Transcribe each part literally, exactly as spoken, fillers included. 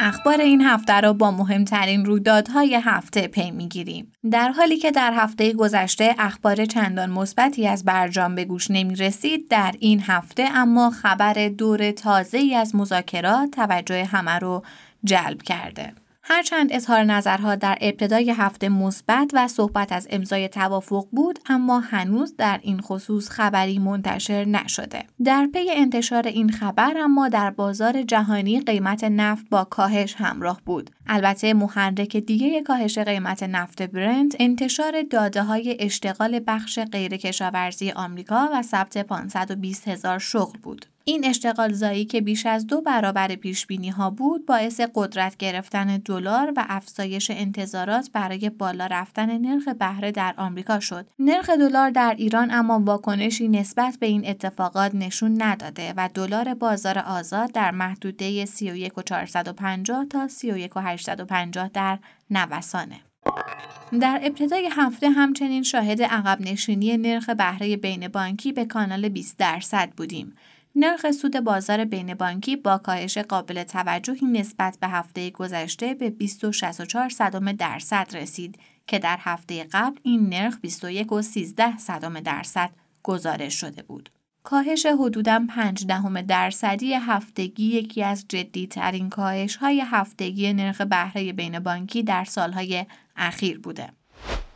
اخبار این هفته را با مهمترین رویدادهای هفته پی می‌گیریم. در حالی که در هفته گذشته اخبار چندان مثبتی از برجام به گوش نمی‌رسید، در این هفته اما خبر دور تازه‌ای از مذاکرات توجه همه را جلب کرده. هرچند اظهار نظرها در ابتدای هفته مثبت و صحبت از امضای توافق بود، اما هنوز در این خصوص خبری منتشر نشده. در پی انتشار این خبر اما در بازار جهانی قیمت نفت با کاهش همراه بود. البته محرک دیگه کاهش قیمت نفت برنت انتشار داده‌های اشتغال بخش غیرکشاورزی آمریکا و ثبت پانصد و بیست هزار شغل بود. این اشتغال زایی که بیش از دو برابر پیشبینی ها بود، باعث قدرت گرفتن دلار و افزایش انتظارات برای بالا رفتن نرخ بهره در آمریکا شد. نرخ دلار در ایران اما واکنشی نسبت به این اتفاقات نشون نداده و دلار بازار آزاد در محدوده سی و یک هزار و چهارصد و پنجاه تا سی و یک هزار و هشتصد و پنجاه در نوسانه. در ابتدای هفته همچنین شاهد عقب نشینی نرخ بهره بین بانکی به کانال بیست درصد بودیم. نرخ سود بازار بین بانکی با کاهش قابل توجهی نسبت به هفته گذشته به بیست و شش و چهار صدم درصد رسید که در هفته قبل این نرخ بیست و یک و سیزده صدم درصد گزارش شده بود. کاهش حدوداً پنج دهم درصدی هفتگی یکی از جدی‌ترین کاهش‌های هفتگی نرخ بهره بین بانکی در سالهای اخیر بوده.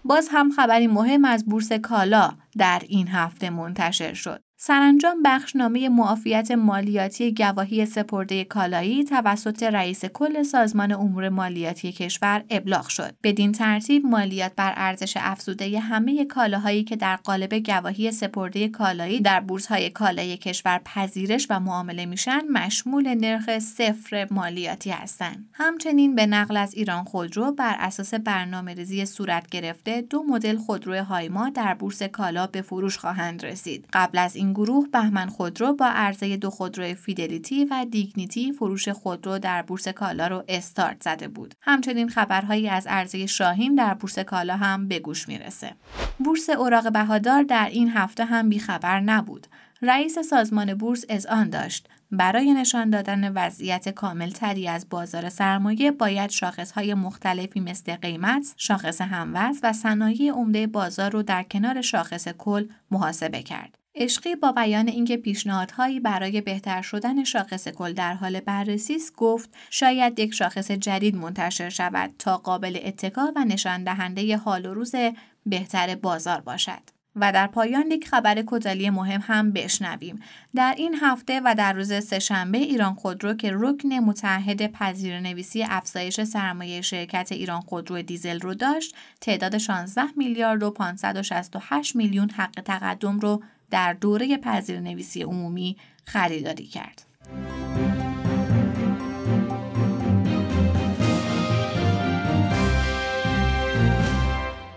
باز هم خبری مهم از بورس کالا در این هفته منتشر شد. سرانجام بخشنامه معافیت مالیاتی گواهی سپرده کالایی توسط رئیس کل سازمان امور مالیاتی کشور ابلاغ شد. بدین ترتیب مالیات بر ارزش افزوده همه کالاهایی که در قالب گواهی سپرده کالایی در بورس‌های کالای کشور پذیرش و معامله میشن مشمول نرخ صفر مالیاتی هستند. همچنین به نقل از ایران خودرو، بر اساس برنامه‌ریزی صورت گرفته دو مدل خودرو هایما در بورس کالا به فروش خواهند رسید. قبل از این گروه، بهمن خودرو با عرضه دو خودرو فیدلیتی و دیگنیتی فروش خودرو در بورس کالا رو استارت زده بود. همچنین خبرهایی از عرضه شاهین در بورس کالا هم به گوش میرسه. بورس اوراق بهادار در این هفته هم بیخبر نبود. رئیس سازمان بورس اذعان داشت: برای نشان دادن وضعیت کاملتری از بازار سرمایه باید شاخص‌های مختلفی مثل قیمت، شاخص هموزن و صنایع عمده بازار رو در کنار شاخص کل محاسبه کرد. اشقی با بیان اینکه پیشنهادهایی برای بهتر شدن شاخص کل در حال بررسی است، گفت شاید یک شاخص جدید منتشر شود تا قابل اتکا و نشان دهنده حال و روز بهتر بازار باشد. و در پایان یک خبر کتالی مهم هم بشنویم. در این هفته و در روز سه‌شنبه، ایران خودرو که رکن متحد پذیرنویسی افزایش سرمایه شرکت ایران خودرو دیزل رو داشت، تعداد شانزده میلیارد و پانصد و شصت و هشت میلیون حق تقدم رو در دوره پذیرنویسی عمومی خریداری کرد.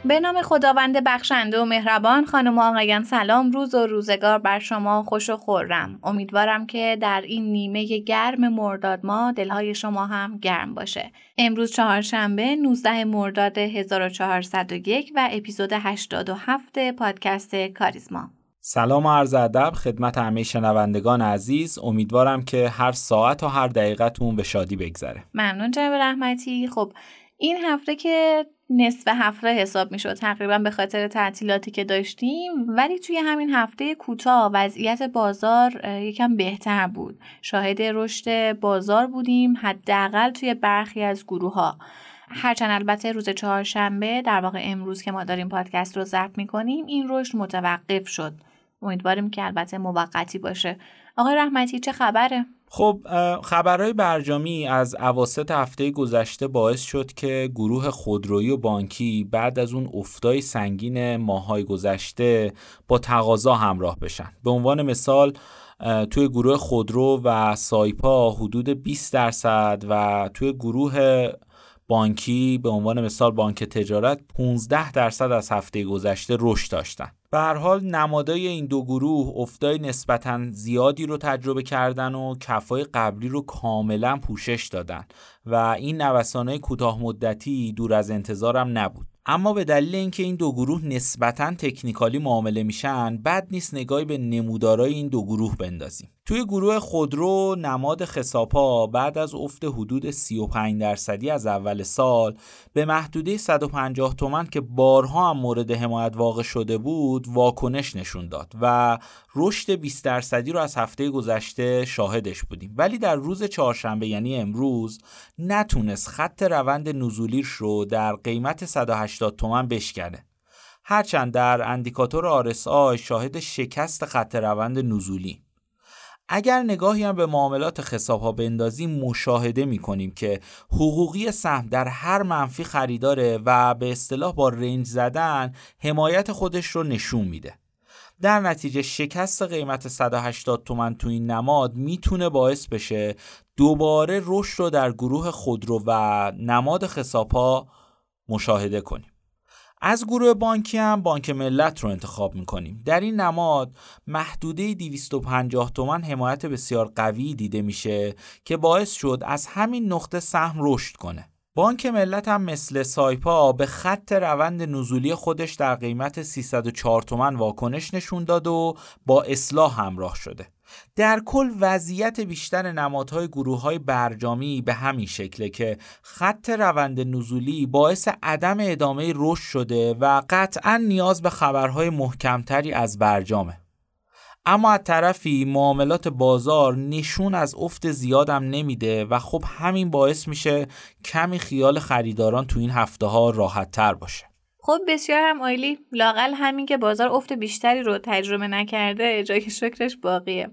به نام خداوند بخشنده و مهربان. خانم و آقایان سلام، روز و روزگار بر شما خوش و خرم. امیدوارم که در این نیمه گرم مرداد ما دلهای شما هم گرم باشه. امروز چهارشنبه نوزدهم مرداد هزار و چهارصد و یک و اپیزود هشتاد و هفت پادکست کاریزما. سلام و عرض ادب خدمت همه شنوندگان عزیز. امیدوارم که هر ساعت و هر دقیقتون به شادی بگذره. ممنون جناب رحمتی. خب این هفته که نصف هفته حساب میشد تقریبا به خاطر تعطیلاتی که داشتیم، ولی توی همین هفته کوتاه وضعیت بازار یکم بهتر بود. شاهد رشد بازار بودیم، حداقل توی برخی از گروه ها. هرچند البته روز چهارشنبه، در واقع امروز که ما داریم پادکست رو ضبط میکنیم، این رشد متوقف شد. امیدواریم که البته موقتی باشه. آقای رحمتی چه خبره؟ خب خبرهای برجامی از اواسط هفته گذشته باعث شد که گروه خودرویی و بانکی بعد از اون افتای سنگین ماهای گذشته با تقاضا همراه بشن. به عنوان مثال توی گروه خودرو و سایپا حدود بیست درصد و توی گروه بانکی به عنوان مثال بانک تجارت پانزده درصد از هفته گذشته رشد داشتن. به هر حال نمادهای این دو گروه افتای نسبتاً زیادی رو تجربه کردن و کفای قبلی رو کاملا پوشش دادن و این نوسانات کوتاه مدتی دور از انتظارم نبود. اما به دلیل اینکه این دو گروه نسبتاً تکنیکالی معامله میشن، بد نیست نگاهی به نمودارای این دو گروه بندازیم. توی گروه خودرو، نماد خسابا بعد از افت حدود سی و پنج درصدی از اول سال به محدوده صد و پنجاه تومان که بارها هم مورد حمایت واقع شده بود، واکنش نشون داد و رشد بیست درصدی رو از هفته گذشته شاهدش بودیم. ولی در روز چهارشنبه یعنی امروز نتونست خط روند نزولیش رو در قیمت صد و هشتاد تومان بشکنه. هرچند در اندیکاتور آر اس آی شاهد شکست خط روند نزولی. اگر نگاهی هم به معاملات خساب‌ها بندازیم، مشاهده می‌کنیم که حقوقی سهم در هر منفی خریداره و به اصطلاح با رنج زدن حمایت خودش رو نشون میده. در نتیجه شکست قیمت صد و هشتاد تومان تو این نماد میتونه باعث بشه دوباره رشد رو در گروه خودرو و نماد خساب‌ها مشاهده کنیم. از گروه بانکی هم بانک ملت رو انتخاب میکنیم. در این نماد محدوده دویست و پنجاه تومان حمایت بسیار قوی دیده میشه که باعث شد از همین نقطه سهم رشد کنه. بانک ملت هم مثل سایپا به خط روند نزولی خودش در قیمت سیصد و چهار تومان واکنش نشون داد و با اصلاح همراه شده. در کل وضعیت بیشتر نمادهای گروه‌های برجامی به همین شکله که خط روند نزولی باعث عدم ادامه رشد شده و قطعاً نیاز به خبرهای محکمتری از برجامه. اما از طرفی معاملات بازار نشون از افت زیادم نمیده و خب همین باعث میشه کمی خیال خریداران تو این هفته ها راحت تر باشه. خب بسیار هم عالی. لاقل همین که بازار افت بیشتری رو تجربه نکرده جای شکرش باقیه.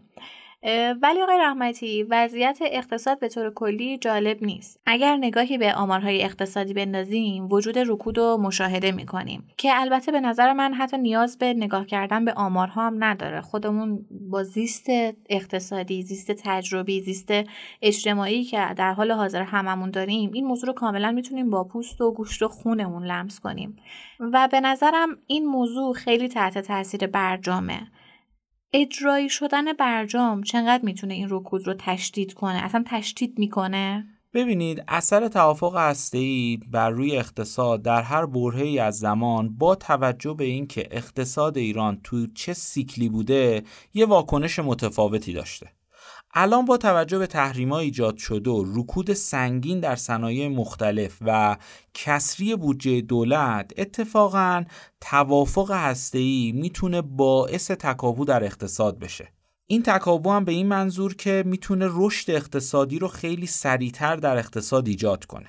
ولی آقای رحمتی، وضعیت اقتصاد به طور کلی جالب نیست. اگر نگاهی به آمارهای اقتصادی بندازیم، وجود رکود رو مشاهده می‌کنیم که البته به نظر من حتی نیاز به نگاه کردن به آمارها هم نداره. خودمون با زیست اقتصادی، زیست تجربی، زیست اجتماعی که در حال حاضر هممون داریم، این موضوع رو کاملا میتونیم با پوست و گوشت و خونمون لمس کنیم و به نظرم این موضوع خیلی تحت تاثیر برجامه. اجرایی شدن برجام چقدر میتونه این رکود رو تشدید کنه؟ اصلا تشدید میکنه؟ ببینید، اثر توافق هسته‌ای بر روی اقتصاد در هر برهه‌ای از زمان با توجه به اینکه اقتصاد ایران تو چه سیکلی بوده یه واکنش متفاوتی داشته. الان با توجه به تحریم‌ها ایجاد شده و رکود سنگین در صنایع مختلف و کسری بودجه دولت، اتفاقاً توافق هسته‌ای میتونه باعث تکاپو در اقتصاد بشه. این تکاپو هم به این منظور که میتونه رشد اقتصادی رو خیلی سریع‌تر در اقتصاد ایجاد کنه.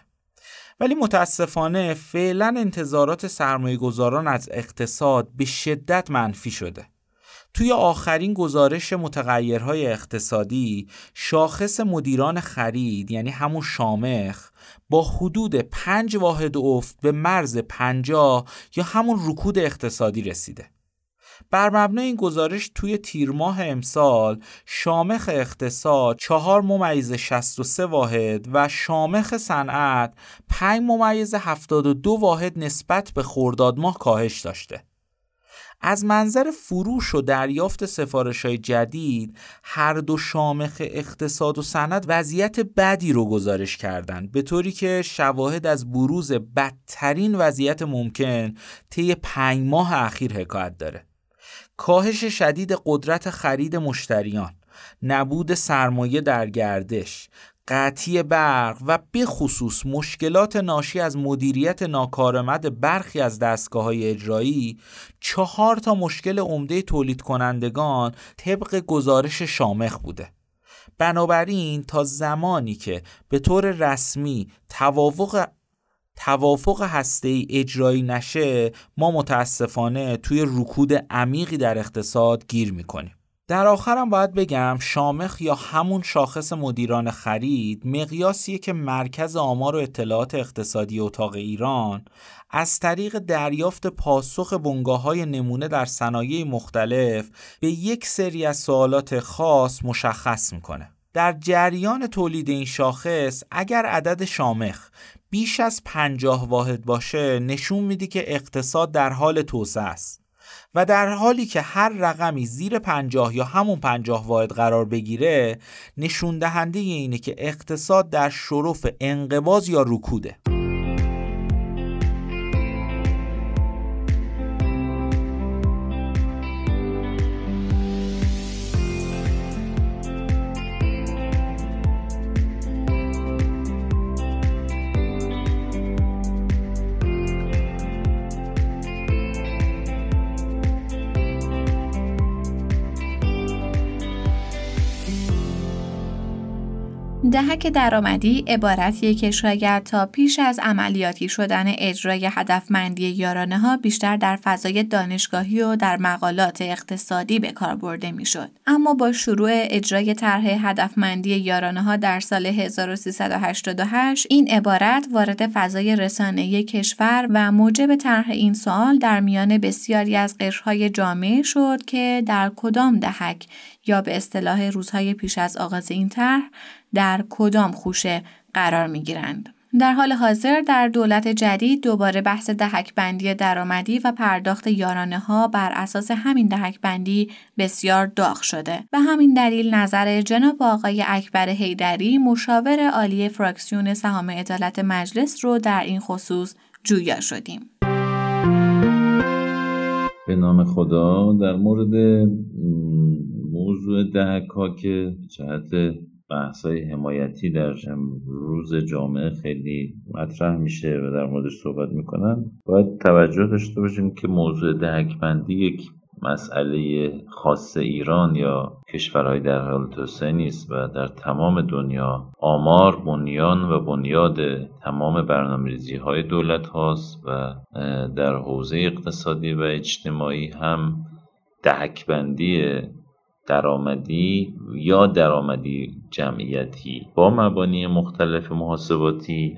ولی متاسفانه فعلاً انتظارات سرمایه‌گذاران از اقتصاد به شدت منفی شده. توی آخرین گزارش متغیرهای اقتصادی، شاخص مدیران خرید یعنی همون شامخ با حدود پنج واحد افت به مرز پنجاه یا همون رکود اقتصادی رسیده. بر مبنای این گزارش توی تیر ماه امسال شامخ اقتصاد چهار ممیز شست و سه واحد و شامخ صنعت پنج ممیز هفتاد و دو واحد نسبت به خرداد ماه کاهش داشته. از منظر فروش و دریافت سفارش‌های جدید، هر دو شامخ اقتصاد و صنعت وضعیت بدی رو گزارش کردند، به طوری که شواهد از بروز بدترین وضعیت ممکن طی پنج ماه اخیر حکایت داره. کاهش شدید قدرت خرید مشتریان، نبود سرمایه در گردش، قطعی برق و به خصوص مشکلات ناشی از مدیریت ناکارآمد برخی از دستگاه‌های اجرایی، چهار تا مشکل عمده تولید کنندگان طبق گزارش شامخ بوده. بنابراین تا زمانی که به طور رسمی توافق توافق هسته‌ای اجرایی نشه، ما متاسفانه توی رکود عمیقی در اقتصاد گیر می‌کنیم. در آخرم باید بگم شامخ یا همون شاخص مدیران خرید مقیاسیه که مرکز آمار و اطلاعات اقتصادی اتاق ایران از طریق دریافت پاسخ بنگاه‌های نمونه در صنایع مختلف به یک سری از سوالات خاص مشخص میکنه. در جریان تولید این شاخص اگر عدد شامخ بیش از پنجاه واحد باشه نشون میده که اقتصاد در حال توسعه است و در حالی که هر رقمی زیر پنجاه یا همون پنجاه واحد قرار بگیره نشون دهنده اینه که اقتصاد در شرف انقباض یا رکوده. دهک درآمدی عبارتیه که شاید تا پیش از عملیاتی شدن اجرای هدفمندی یارانه ها بیشتر در فضای دانشگاهی و در مقالات اقتصادی به کار برده میشد. اما با شروع اجرای طرح هدفمندی یارانه ها در سال هزار و سیصد و هشتاد و هشت این عبارت وارد فضای رسانه‌ای کشور و موجب طرح این سوال در میان بسیاری از قشرهای جامعه شد که در کدام دهک یا به اصطلاح روزهای پیش از آغاز این طرح در کدام خوشه قرار می‌گیرند. در حال حاضر در دولت جدید دوباره بحث دهک‌بندی درآمدی و پرداخت یارانه‌ها بر اساس همین دهک‌بندی بسیار داغ شده. به همین دلیل نظر جناب آقای اکبر حیدری مشاور عالی فراکسیون سهام عدالت مجلس رو در این خصوص جویا شدیم. به نام خدا در مورد موضوع دهک‌ها که جهت بحث‌های حمایتی در روز جامعه خیلی مطرح میشه و در موردش صحبت میکنن، باید توجه داشته باشیم که موضوع دهک‌بندی یک مسئله خاص ایران یا کشورهای در حال توسعه نیست و در تمام دنیا آمار بنیان و بنیاد تمام برنامه‌ریزی‌های دولت هاست و در حوزه اقتصادی و اجتماعی هم دهک‌بندی درآمدی یا درآمدی جمعیتی با مبانی مختلف محاسباتی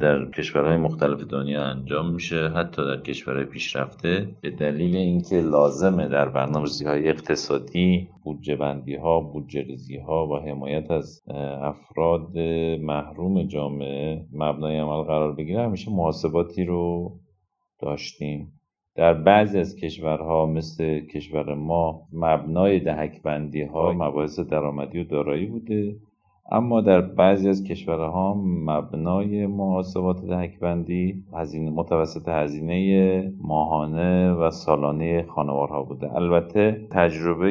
در کشورهای مختلف دنیا انجام میشه، حتی در کشورهای پیشرفته، به دلیل اینکه لازمه در برنامه‌ریزی‌های اقتصادی، بودجه‌بندی‌ها، بودجه‌ریزی‌ها و حمایت از افراد محروم جامعه مبنای عمل قرار بگیره. همیشه محاسباتی رو داشتیم. در بعضی از کشورها مثل کشور ما مبنای دهک‌بندی ها مباحث درآمدی و دارایی بوده، اما در بعضی از کشورها مبنای محاسبات دهک‌بندی هزینه متوسط هزینه ماهانه و سالانه خانوارها بوده. البته تجربه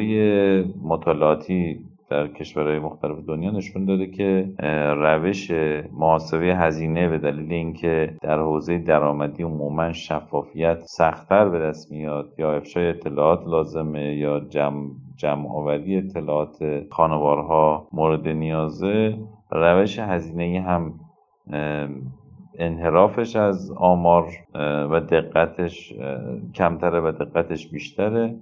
مطالعاتی در کشورهای مختلف دنیا نشون داده که روش محاسبه هزینه به دلیل اینکه در حوزه درآمدی عموما شفافیت سخت‌تر به دست میاد یا افشای اطلاعات لازمه یا جمع جمع‌آوری اطلاعات خانوارها مورد نیازه، روش هزینه هم انحرافش از آمار و دقتش کمتره و دقتش بیشتره.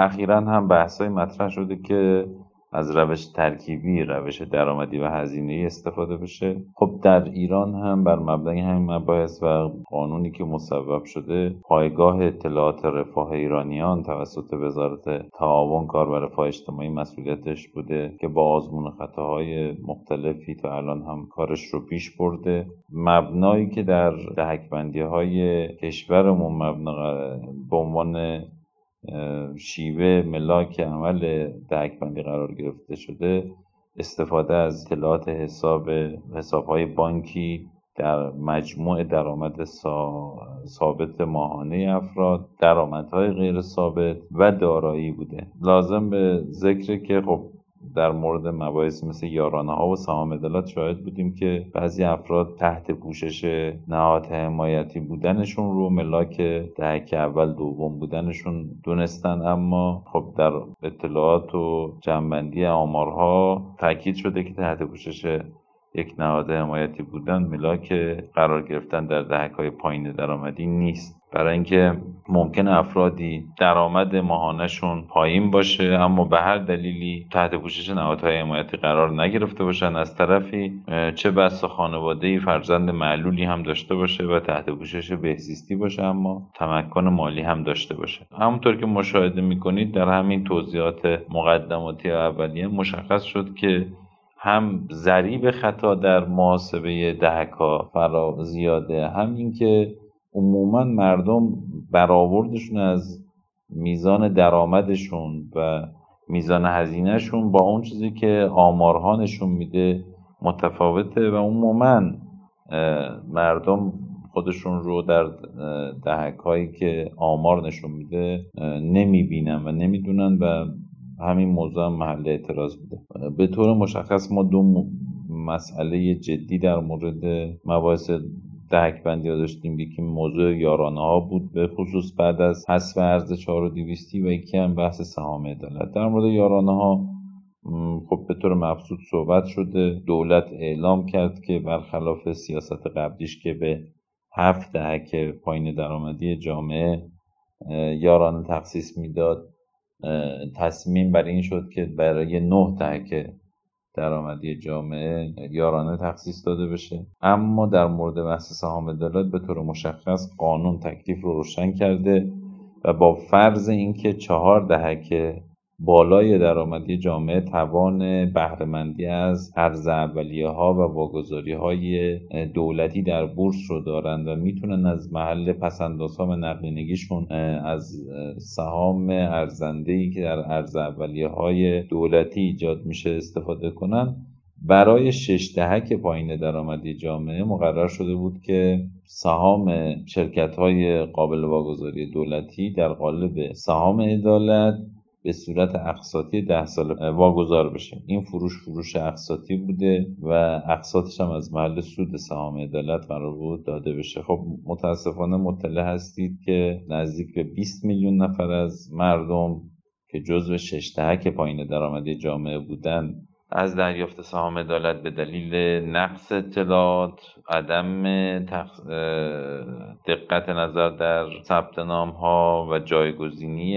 اخیراً هم بحث‌های مطرح شده که از روش ترکیبی، روش درآمدی و هزینه‌ای استفاده بشه. خب در ایران هم بر مبنای همین مباحث و قانونی که مصوب شده، پایگاه اطلاعات رفاه ایرانیان توسط وزارت تعاون، کار و رفاه اجتماعی مسئولیتش بوده که با آزمون خطاهای مختلفی تا الان هم کارش رو پیش برده. مبنایی که در دهک‌بندی‌های کشورمون مبنا به عنوان شیوه ملاک عمل دهک‌بندی قرار گرفته شده، استفاده از اطلاعات حساب حساب‌های بانکی در مجموع درآمد سا... ثابت ماهانه افراد، درآمدهای غیر ثابت و دارایی بوده. لازم به ذکر که خب در مورد مباحث مثل یارانه‌ها و سهام عدالت شاهد بودیم که بعضی افراد تحت پوشش نهاد حمایتی بودنشون رو ملاک دهک اول دوم بودنشون دونستن، اما خب در اطلاعات و جمع‌بندی آمارها تاکید شده که تحت پوشش یک نهاد حمایتی بودن ملاک قرار گرفتن در دهک‌های پایین درآمدی نیست. برای اینکه ممکن افرادی درآمد ماهانه‌شون پایین باشه اما به هر دلیلی تحت پوشش نهادهای حمایتی قرار نگرفته باشن، از طرفی چه بسا خانواده‌ای فرزند معلولی هم داشته باشه و تحت پوشش بهزیستی باشه اما تمکن مالی هم داشته باشه. همونطور که مشاهده می‌کنید در همین توضیحات مقدماتی اولیه مشخص شد که هم ضریب خطا در محاسبه دهک‌ها فرا زیاده، هم اینکه عموما مردم برآوردشون از میزان درآمدشون و میزان هزینهشون با اون چیزی که آمارها نشون میده متفاوته و عموما مردم خودشون رو در دهک‌هایی که آمار نشون میده نمیبینن و نمیدونن و همین موضوع محل اعتراض بوده. به طور مشخص ما دو مسئله جدی در مورد مباحث دهک‌بندی داشتیم، یکی موضوع یارانه ها بود به خصوص بعد از حذف ارز چهار هزار و دویست و یکی هم بحث سهام عدالت. در مورد یارانه ها خب به طور مبسوط صحبت شده، دولت اعلام کرد که برخلاف سیاست قبلیش که به هفت دهک پایین درآمدی جامعه یارانه تخصیص میداد، تصمیم بر این شد که برای نه دهک درآمدی جامعه یارانه تخصیص داده بشه. اما در مورد بحث سهام عدالت به طور مشخص قانون تکلیف رو روشن کرده و با فرض اینکه چهار دهک بالای درآمدی جامعه توان بهره‌مندی از ارز اولیه‌ها و واگذاری‌های دولتی در بورس رو دارند و میتونن از محل پس‌اندازها و نقدینگیشون از سهام ارزنده‌ای که در ارز اولیه‌های دولتی ایجاد میشه استفاده کنن، برای شش دهک پایین درآمدی جامعه مقرر شده بود که سهام شرکت‌های قابل واگذاری دولتی در قالب سهام عدالت به صورت اقساطی ده ساله واگذار بشه. این فروش فروش اقساطی بوده و اقساطش هم از محل سود سهام عدالت قرار بود داده بشه. خب متاسفانه مطلع هستید که نزدیک به بیست میلیون نفر از مردم که جزو شش دهک پایین درآمدی جامعه بودند از دریافت سهام عدالت به دلیل نقص اطلاعات، عدم تخ... دقت نظر در ثبت نام‌ها و جایگزینی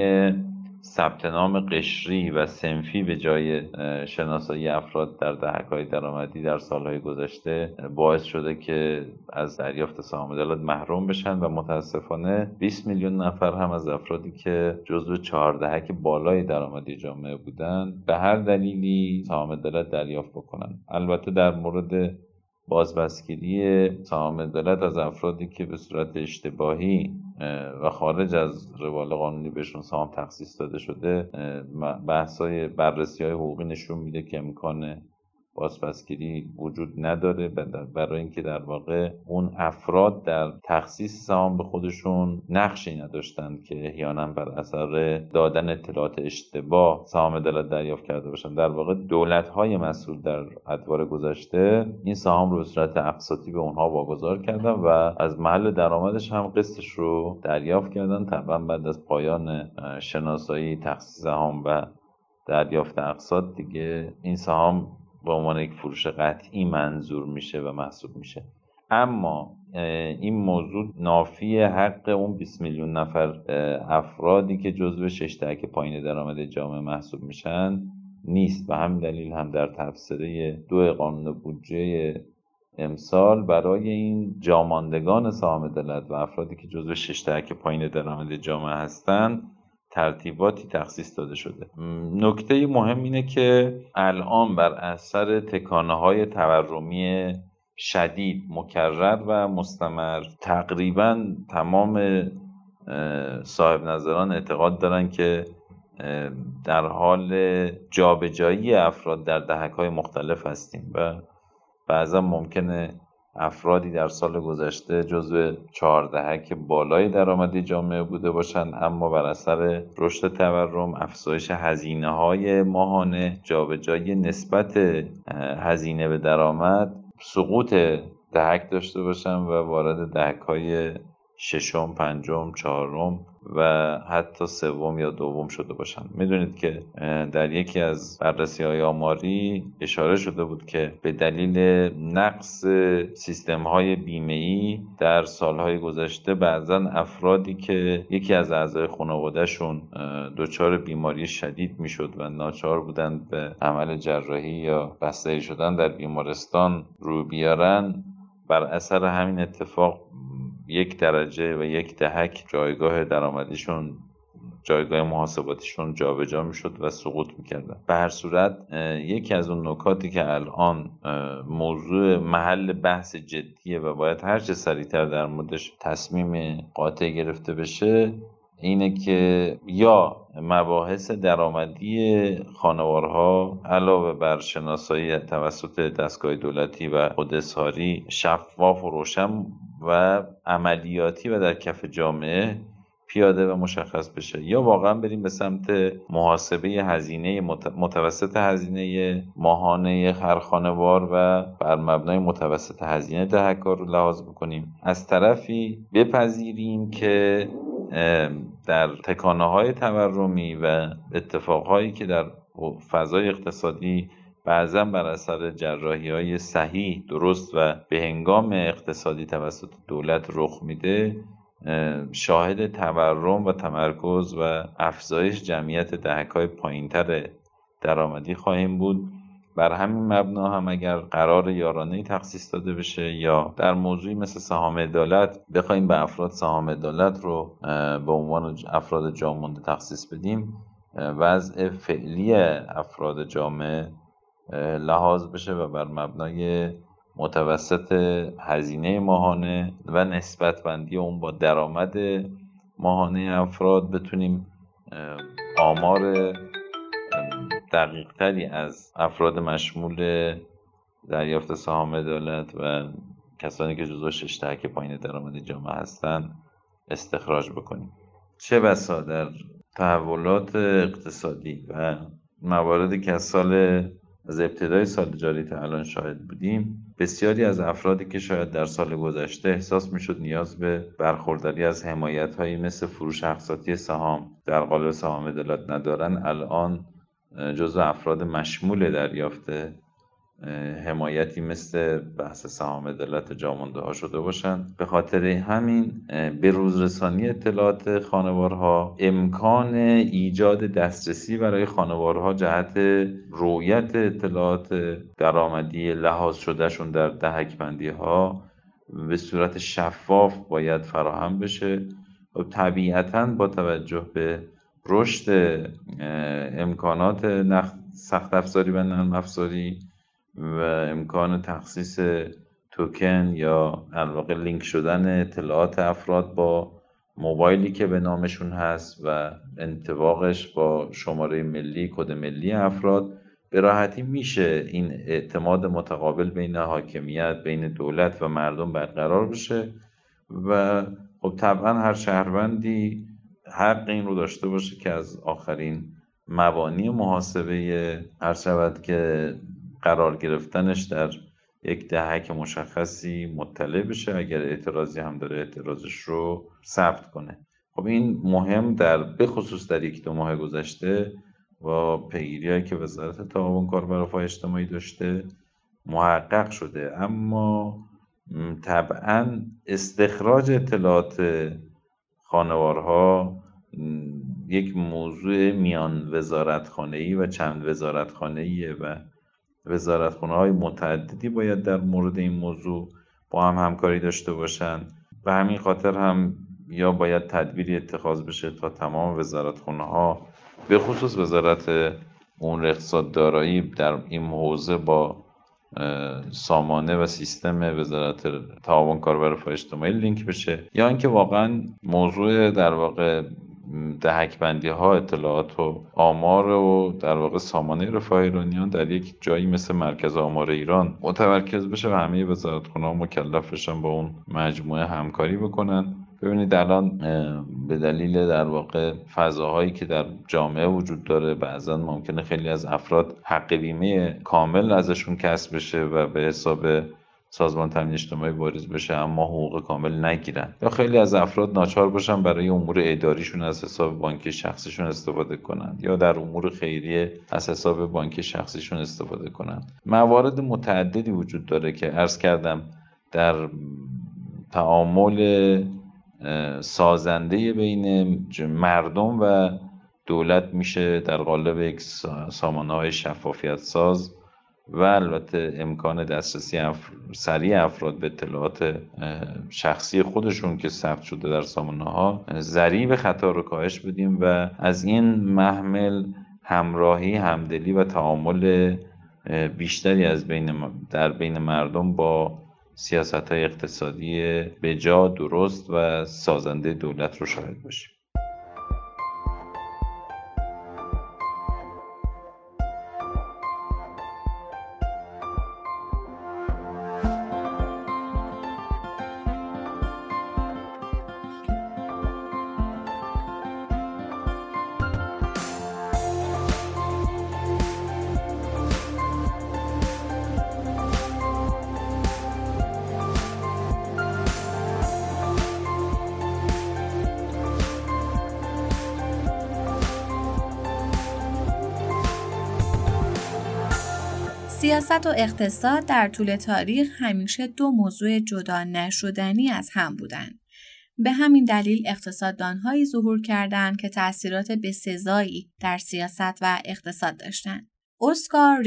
ثبت نام قشری و صنفی به جای شناسایی افراد در دهک‌های درآمدی در سالهای گذشته باعث شده که از دریافت سهام عدالت محروم بشن و متاسفانه بیست میلیون نفر هم از افرادی که جزو چهار دهک بالای درآمدی جامعه بودن به هر دلیلی سهام عدالت دریافت بکنن. البته در مورد بازبسکیری سهام عدالت از افرادی که به صورت اشتباهی و خارج از روال قانونی بهشون سهام تخصیص داده شده، بحث‌های بررسی‌های حقوقی نشون میده که امکان بازپسگیری وجود نداره، برای اینکه در واقع اون افراد در تخصیص سهام به خودشون نقشی نداشتند که احیانا بر اثر دادن اطلاعات اشتباه سهام عدالت دریافت کرده باشن. در واقع دولت‌های مسئول در ادوار گذشته این سهام رو به صورت اقساطی به اونها واگذار کردن و از محل درآمدش هم قسطش رو دریافت کردن. طبعا بعد از پایان شناسایی تخصیص سهام و دریافت اقساط دیگه این سهام به عنوان یک فروش قطعی منظور میشه و محسوب میشه. اما این موضوع نافی حق اون بیست میلیون نفر افرادی که جزو شش دهک پایین درآمد جامعه محسوب میشن نیست. به همین دلیل هم در تفسیره دو قانون بودجه امسال برای این جاماندگان سهام عدالت و افرادی که جزو شش دهک پایین درآمد جامعه هستند ترتیباتی تخصیص داده شده. نکته مهم اینه که الان بر اثر تکانه‌های تورمی شدید، مکرر و مستمر، تقریباً تمام صاحب نظران اعتقاد دارن که در حال جابجایی افراد در دهک‌های مختلف هستیم و بعضا ممکنه افرادی در سال گذشته جزو چهار دهک بالای درآمدی جامعه بوده باشند اما بر اثر رشد تورم، افزایش هزینه‌های ماهانه، جابجایی نسبت هزینه به درآمد، سقوط دهک داشته باشند و وارد دهک‌های ششم، پنجم، چهارم و حتی سوم یا دوم شده باشن. میدونید که در یکی از بررسی‌های آماری اشاره شده بود که به دلیل نقص سیستم‌های بیمه‌ای در سال‌های گذشته بعضاً افرادی که یکی از اعضای خانواده‌شون دچار بیماری شدید میشد و ناچار بودند به عمل جراحی یا بستری شدن در بیمارستان رو بیارن، بر اثر همین اتفاق یک درجه و یک دهک جایگاه درآمدیشون، جایگاه محاسباتیشون جابجا میشد و سقوط میکردن. به هر صورت یکی از اون نکاتی که الان موضوع محل بحث جدیه و باید هر چه سریعتر در موردش تصمیم قاطع گرفته بشه اینه که یا مباحث درآمدی خانوارها علاوه بر شناسایی توسط دستگاه دولتی و خودساری شفاف و روشن و عملیاتی و در کف جامعه پیاده و مشخص بشه، یا واقعا بریم به سمت محاسبه هزینه مت... متوسط هزینه ماهانه هر خانوار و بر مبنای متوسط هزینه دهک‌ها رو لحاظ بکنیم. از طرفی بپذیریم که در تکانه‌های تورمی و اتفاقهایی که در فضای اقتصادی بعضا بر اثر جراحی‌های صحیح، درست و به هنگام اقتصادی توسط دولت رخ میده، شاهد تورم و تمرکز و افزایش جمعیت دهک‌های پایین‌تر درآمدی خواهیم بود. بر همین مبنا هم اگر قرار یارانه‌ای تخصیص داده بشه یا در موضوعی مثل سهام عدالت بخوایم به افراد سهام عدالت رو به عنوان افراد جامونده تخصیص بدیم، وضع فعلی افراد جامعه لحاظ بشه و بر مبنای متوسط هزینه ماهانه و نسبت بندی اون با درآمد ماهانه افراد بتونیم آمار دقیق تری از افراد مشمول دریافت سهام عدالت و کسانی که جزو شش دهک پایین درآمد جامعه هستند استخراج بکنیم. چه بسا در تحولات اقتصادی و مواردی که از سال از ابتدای سال جاری تا الان شاهد بودیم، بسیاری از افرادی که شاید در سال گذشته احساس میشد نیاز به برخورداری از حمایت‌هایی مثل فروش اقساطی سهام در قالب سهام عدالت ندارن، الان جزو افراد مشمول دریافت حمایتی مثل بحث سهام عدالت جامانده ها شده باشند. به خاطر همین به روز رسانی اطلاعات خانوارها، امکان ایجاد دسترسی برای خانوارها جهت رویت اطلاعات درآمدی لحاظ شدهشون در دهک بندی ها به صورت شفاف باید فراهم بشه و طبیعتاً با توجه به رشد امکانات نخ... سخت افزاری و نرم افزاری و امکان تخصیص توکن یا الواقع لینک شدن اطلاعات افراد با موبایلی که به نامشون هست و انطباقش با شماره ملی، کد ملی افراد، به راحتی میشه این اعتماد متقابل بین حاکمیت، بین دولت و مردم برقرار بشه و خب طبعا هر شهروندی حق این رو داشته باشه که از آخرین مبانی محاسبه هر شود که قرار گرفتنش در یک دهک مشخصی مطلع بشه، اگر اعتراضی هم داره اعتراضش رو ثبت کنه. خب این مهم در بخصوص در یک دو ماه گذشته و پیگیری‌هایی که وزارت تعاون کاربر و رفاه اجتماعی داشته محقق شده، اما طبعا استخراج اطلاعات خانوارها یک موضوع میان وزارتخانه‌ای و چند وزارتخانه‌ایه و وزارتخانه‌های متعددی باید در مورد این موضوع با هم همکاری داشته باشند. به همین خاطر هم یا باید تدبیری اتخاذ بشه تا تمام وزارتخانه‌ها به خصوص وزارت امور اقتصاد دارایی در این حوزه با سامانه و سیستم وزارت تعاون کاربر و رفاه اجتماعی لینک بشه، یا اینکه واقعا موضوع در واقع دهک بندی ها اطلاعات و آمار و در واقع سامانه رفاه ایرانیان در یک جایی مثل مرکز آمار ایران متمرکز بشه و همه وزارتخانه‌ها مکلف بشن با اون مجموعه همکاری بکنن. ببینید الان به دلیل در واقع فضاهایی که در جامعه وجود داره بعضا ممکنه خیلی از افراد حق بیمه کامل ازشون کسب بشه و به حساب سازمان تامین اجتماعی واریز بشه اما حقوق کامل نگیرن، یا خیلی از افراد ناچار باشن برای امور اداریشون از حساب بانکی شخصیشون استفاده کنند یا در امور خیریه از حساب بانکی شخصیشون استفاده کنند. موارد متعددی وجود داره که عرض کردم در تعامل سازنده بین مردم و دولت میشه در قالب یک سامانه‌های شفافیت ساز و البته امکان دسترسی اف... سریع افراد به اطلاعات شخصی خودشون که ثبت شده در سامانه‌ها ضریب خطا رو کاهش بدیم و از این محمل همراهی، همدلی و تعامل بیشتری از بین در بین مردم با سیاست‌های اقتصادی بجا، درست و سازنده دولت رو شاهد باشیم. سیاست و اقتصاد در طول تاریخ همیشه دو موضوع جدا نشدنی از هم بودند. به همین دلیل اقتصاددان‌هایی ظهور کردند که تأثیرات بسزایی در سیاست و اقتصاد داشتند. اسکار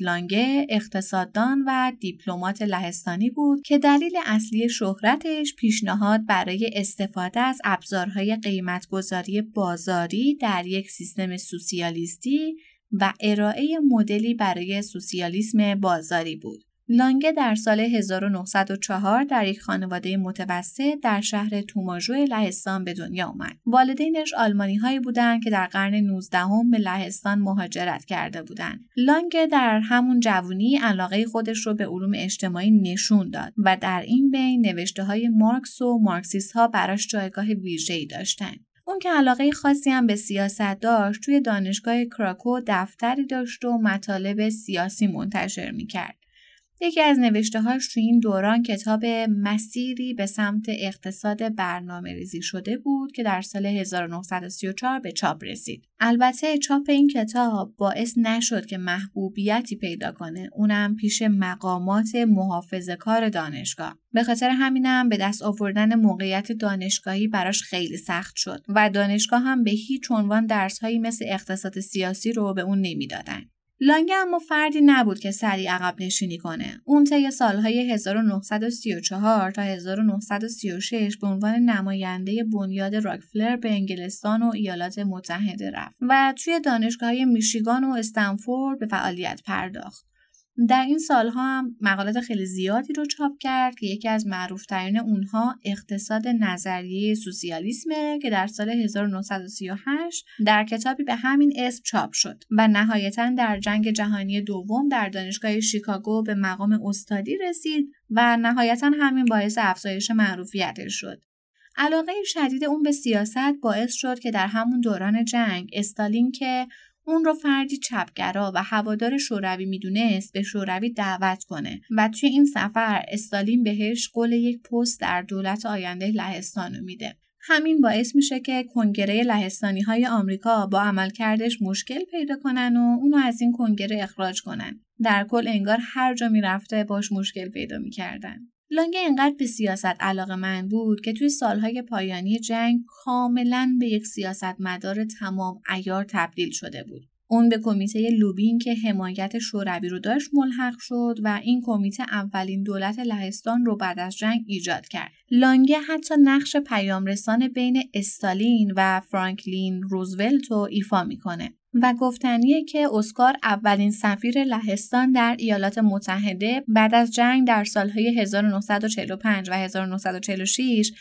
لانگه اقتصاددان و دیپلمات لهستانی بود که دلیل اصلی شهرتش پیشنهاد برای استفاده از ابزارهای قیمت‌گذاری بازاری در یک سیستم سوسیالیستی و ارائه مدلی برای سوسیالیسم بازاری بود. لانگه در سال هزار و نهصد و چهار در یک خانواده متوسط در شهر توماجوه لهستان به دنیا آمد. والدینش آلمانی‌هایی بودند که در قرن نوزدهم به لهستان مهاجرت کرده بودند. لانگه در همون جوانی علاقه خودش رو به علوم اجتماعی نشون داد و در این بین نوشته‌های مارکس و مارکسیست‌ها براش جایگاه ویژه‌ای داشتند. اون که علاقه خاصی هم به سیاست داشت، توی دانشگاه کراکو دفتری داشت و مطالب سیاسی منتشر میکرد. یکی از نوشته‌هاش توی این دوران کتاب مسیری به سمت اقتصاد برنامه‌ریزی شده بود که در سال هزار و نهصد و سی و چهار به چاپ رسید. البته چاپ این کتاب باعث نشد که محبوبیتی پیدا کنه، اونم پیش مقامات محافظه‌کار دانشگاه. به خاطر همینم به دست آوردن موقعیت دانشگاهی براش خیلی سخت شد و دانشگاه هم به هیچ عنوان درس‌هایی مثل اقتصاد سیاسی رو به اون نمی‌دادن. لانگه اما فردی نبود که سریع عقب نشینی کنه. اون طی سالهای هزار و نهصد و سی و چهار تا هزار و نهصد و سی و شش به عنوان نماینده بنیاد راکفلر به انگلستان و ایالات متحده رفت و توی دانشگاه‌های میشیگان و استنفورد به فعالیت پرداخت. در این سالها هم مقالات خیلی زیادی رو چاپ کرد که یکی از معروف‌ترین اونها اقتصاد نظریه سوسیالیسمه که در سال هزار و نهصد و سی و هشت در کتابی به همین اسم چاپ شد و نهایتاً در جنگ جهانی دوم در دانشگاه شیکاگو به مقام استادی رسید و نهایتاً همین باعث افزایش معروفیتش شد. علاقه شدید اون به سیاست باعث شد که در همون دوران جنگ استالین که اون رو فردی چپگرا و هوادار شوروی میدونست به شوروی دعوت کنه و توی این سفر استالین بهش قول یک پست در دولت آینده لهستان رو میده. همین باعث میشه که کنگره لهستانی‌های آمریکا با عملکردش مشکل پیدا کنن و اونو از این کنگره اخراج کنن. در کل انگار هر جا میرفته باش مشکل پیدا میکردن. لانگه انقدر به سیاست علاقه‌مند بود که توی سالهای پایانی جنگ کاملاً به یک سیاستمدار تمام عیار تبدیل شده بود. اون به کمیته لوبین که حمایت شوروی رو داشت ملحق شد و این کمیته اولین دولت لهستان رو بعد از جنگ ایجاد کرد. لانگه حتی نقش پیامرسان بین استالین و فرانکلین روزولت رو ایفا میکنه و گفتنیه که اسکار اولین سفیر لهستان در ایالات متحده بعد از جنگ در سالهای هزار و نهصد و چهل و پنج و هزار و نهصد و چهل و شش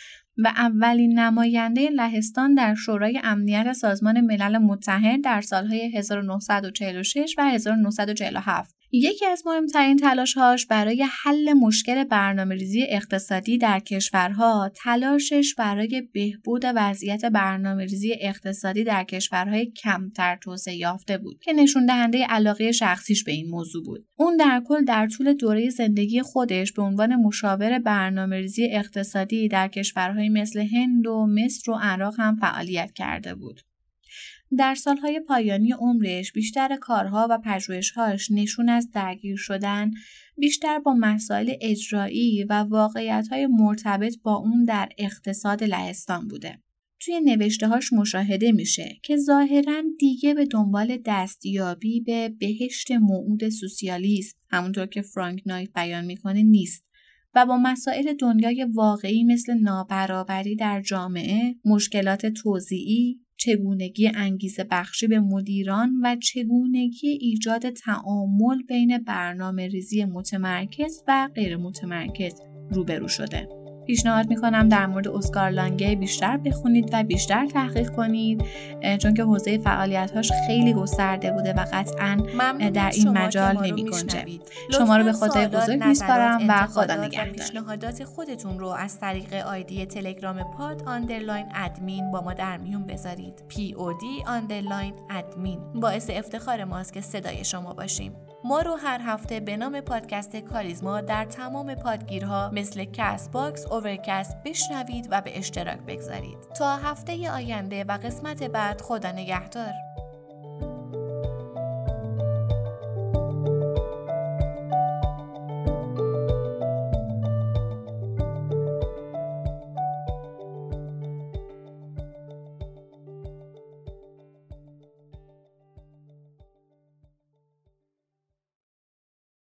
و اولین نماینده لهستان در شورای امنیت سازمان ملل متحد در سالهای هزار و نهصد و چهل و شش و هزار و نهصد و چهل و هفت یکی از مهمترین تلاش‌هاش برای حل مشکل برنامه‌ریزی اقتصادی در کشورها، تلاشش برای بهبود وضعیت برنامه‌ریزی اقتصادی در کشورهای کمتر توسعه یافته بود که نشون دهنده علاقه شخصیش به این موضوع بود. اون در کل در طول دوره زندگی خودش به عنوان مشاور برنامه‌ریزی اقتصادی در کشورهای مثل هند و مصر و عراق هم فعالیت کرده بود. در سالهای پایانی عمرش بیشتر کارها و پژوهش‌هاش نشون از درگیر شدن بیشتر با مسائل اجرایی و واقعیت‌های مرتبط با اون در اقتصاد لهستان بوده. توی نوشته‌هاش مشاهده میشه که ظاهراً دیگه به دنبال دستیابی به بهشت موعود سوسیالیسم، همونطور که فرانک نایت بیان میکنه، نیست و با مسائل دنیای واقعی مثل نابرابری در جامعه، مشکلات توزیعی، چگونگی انگیزه بخشی به مدیران و چگونگی ایجاد تعامل بین برنامه‌ریزی متمرکز و غیر متمرکز روبرو شده. پیشنهاد میکنم در مورد اسکار لانگه بیشتر بخونید و بیشتر تحقیق کنید، چون که حوزه فعالیت‌هاش خیلی گسترده بوده و قطعاً در این مجال نمی‌گنجه. شما رو به خدای بزرگ میسپارم و خدا نگهدار. پیشنهادات خودتون رو از طریق آیدی تلگرام پاد آندرلاین ادمین با ما در میون بذارید. پی او دی آندرلاین ادمین. باعث افتخار ماست که صدای شما باشیم. ما رو هر هفته به نام پادکست کاریزما در تمام پادگیرها مثل کست باکس، اورکست بشنوید و به اشتراک بگذارید. تا هفته آینده و قسمت بعد، خدا نگهدار.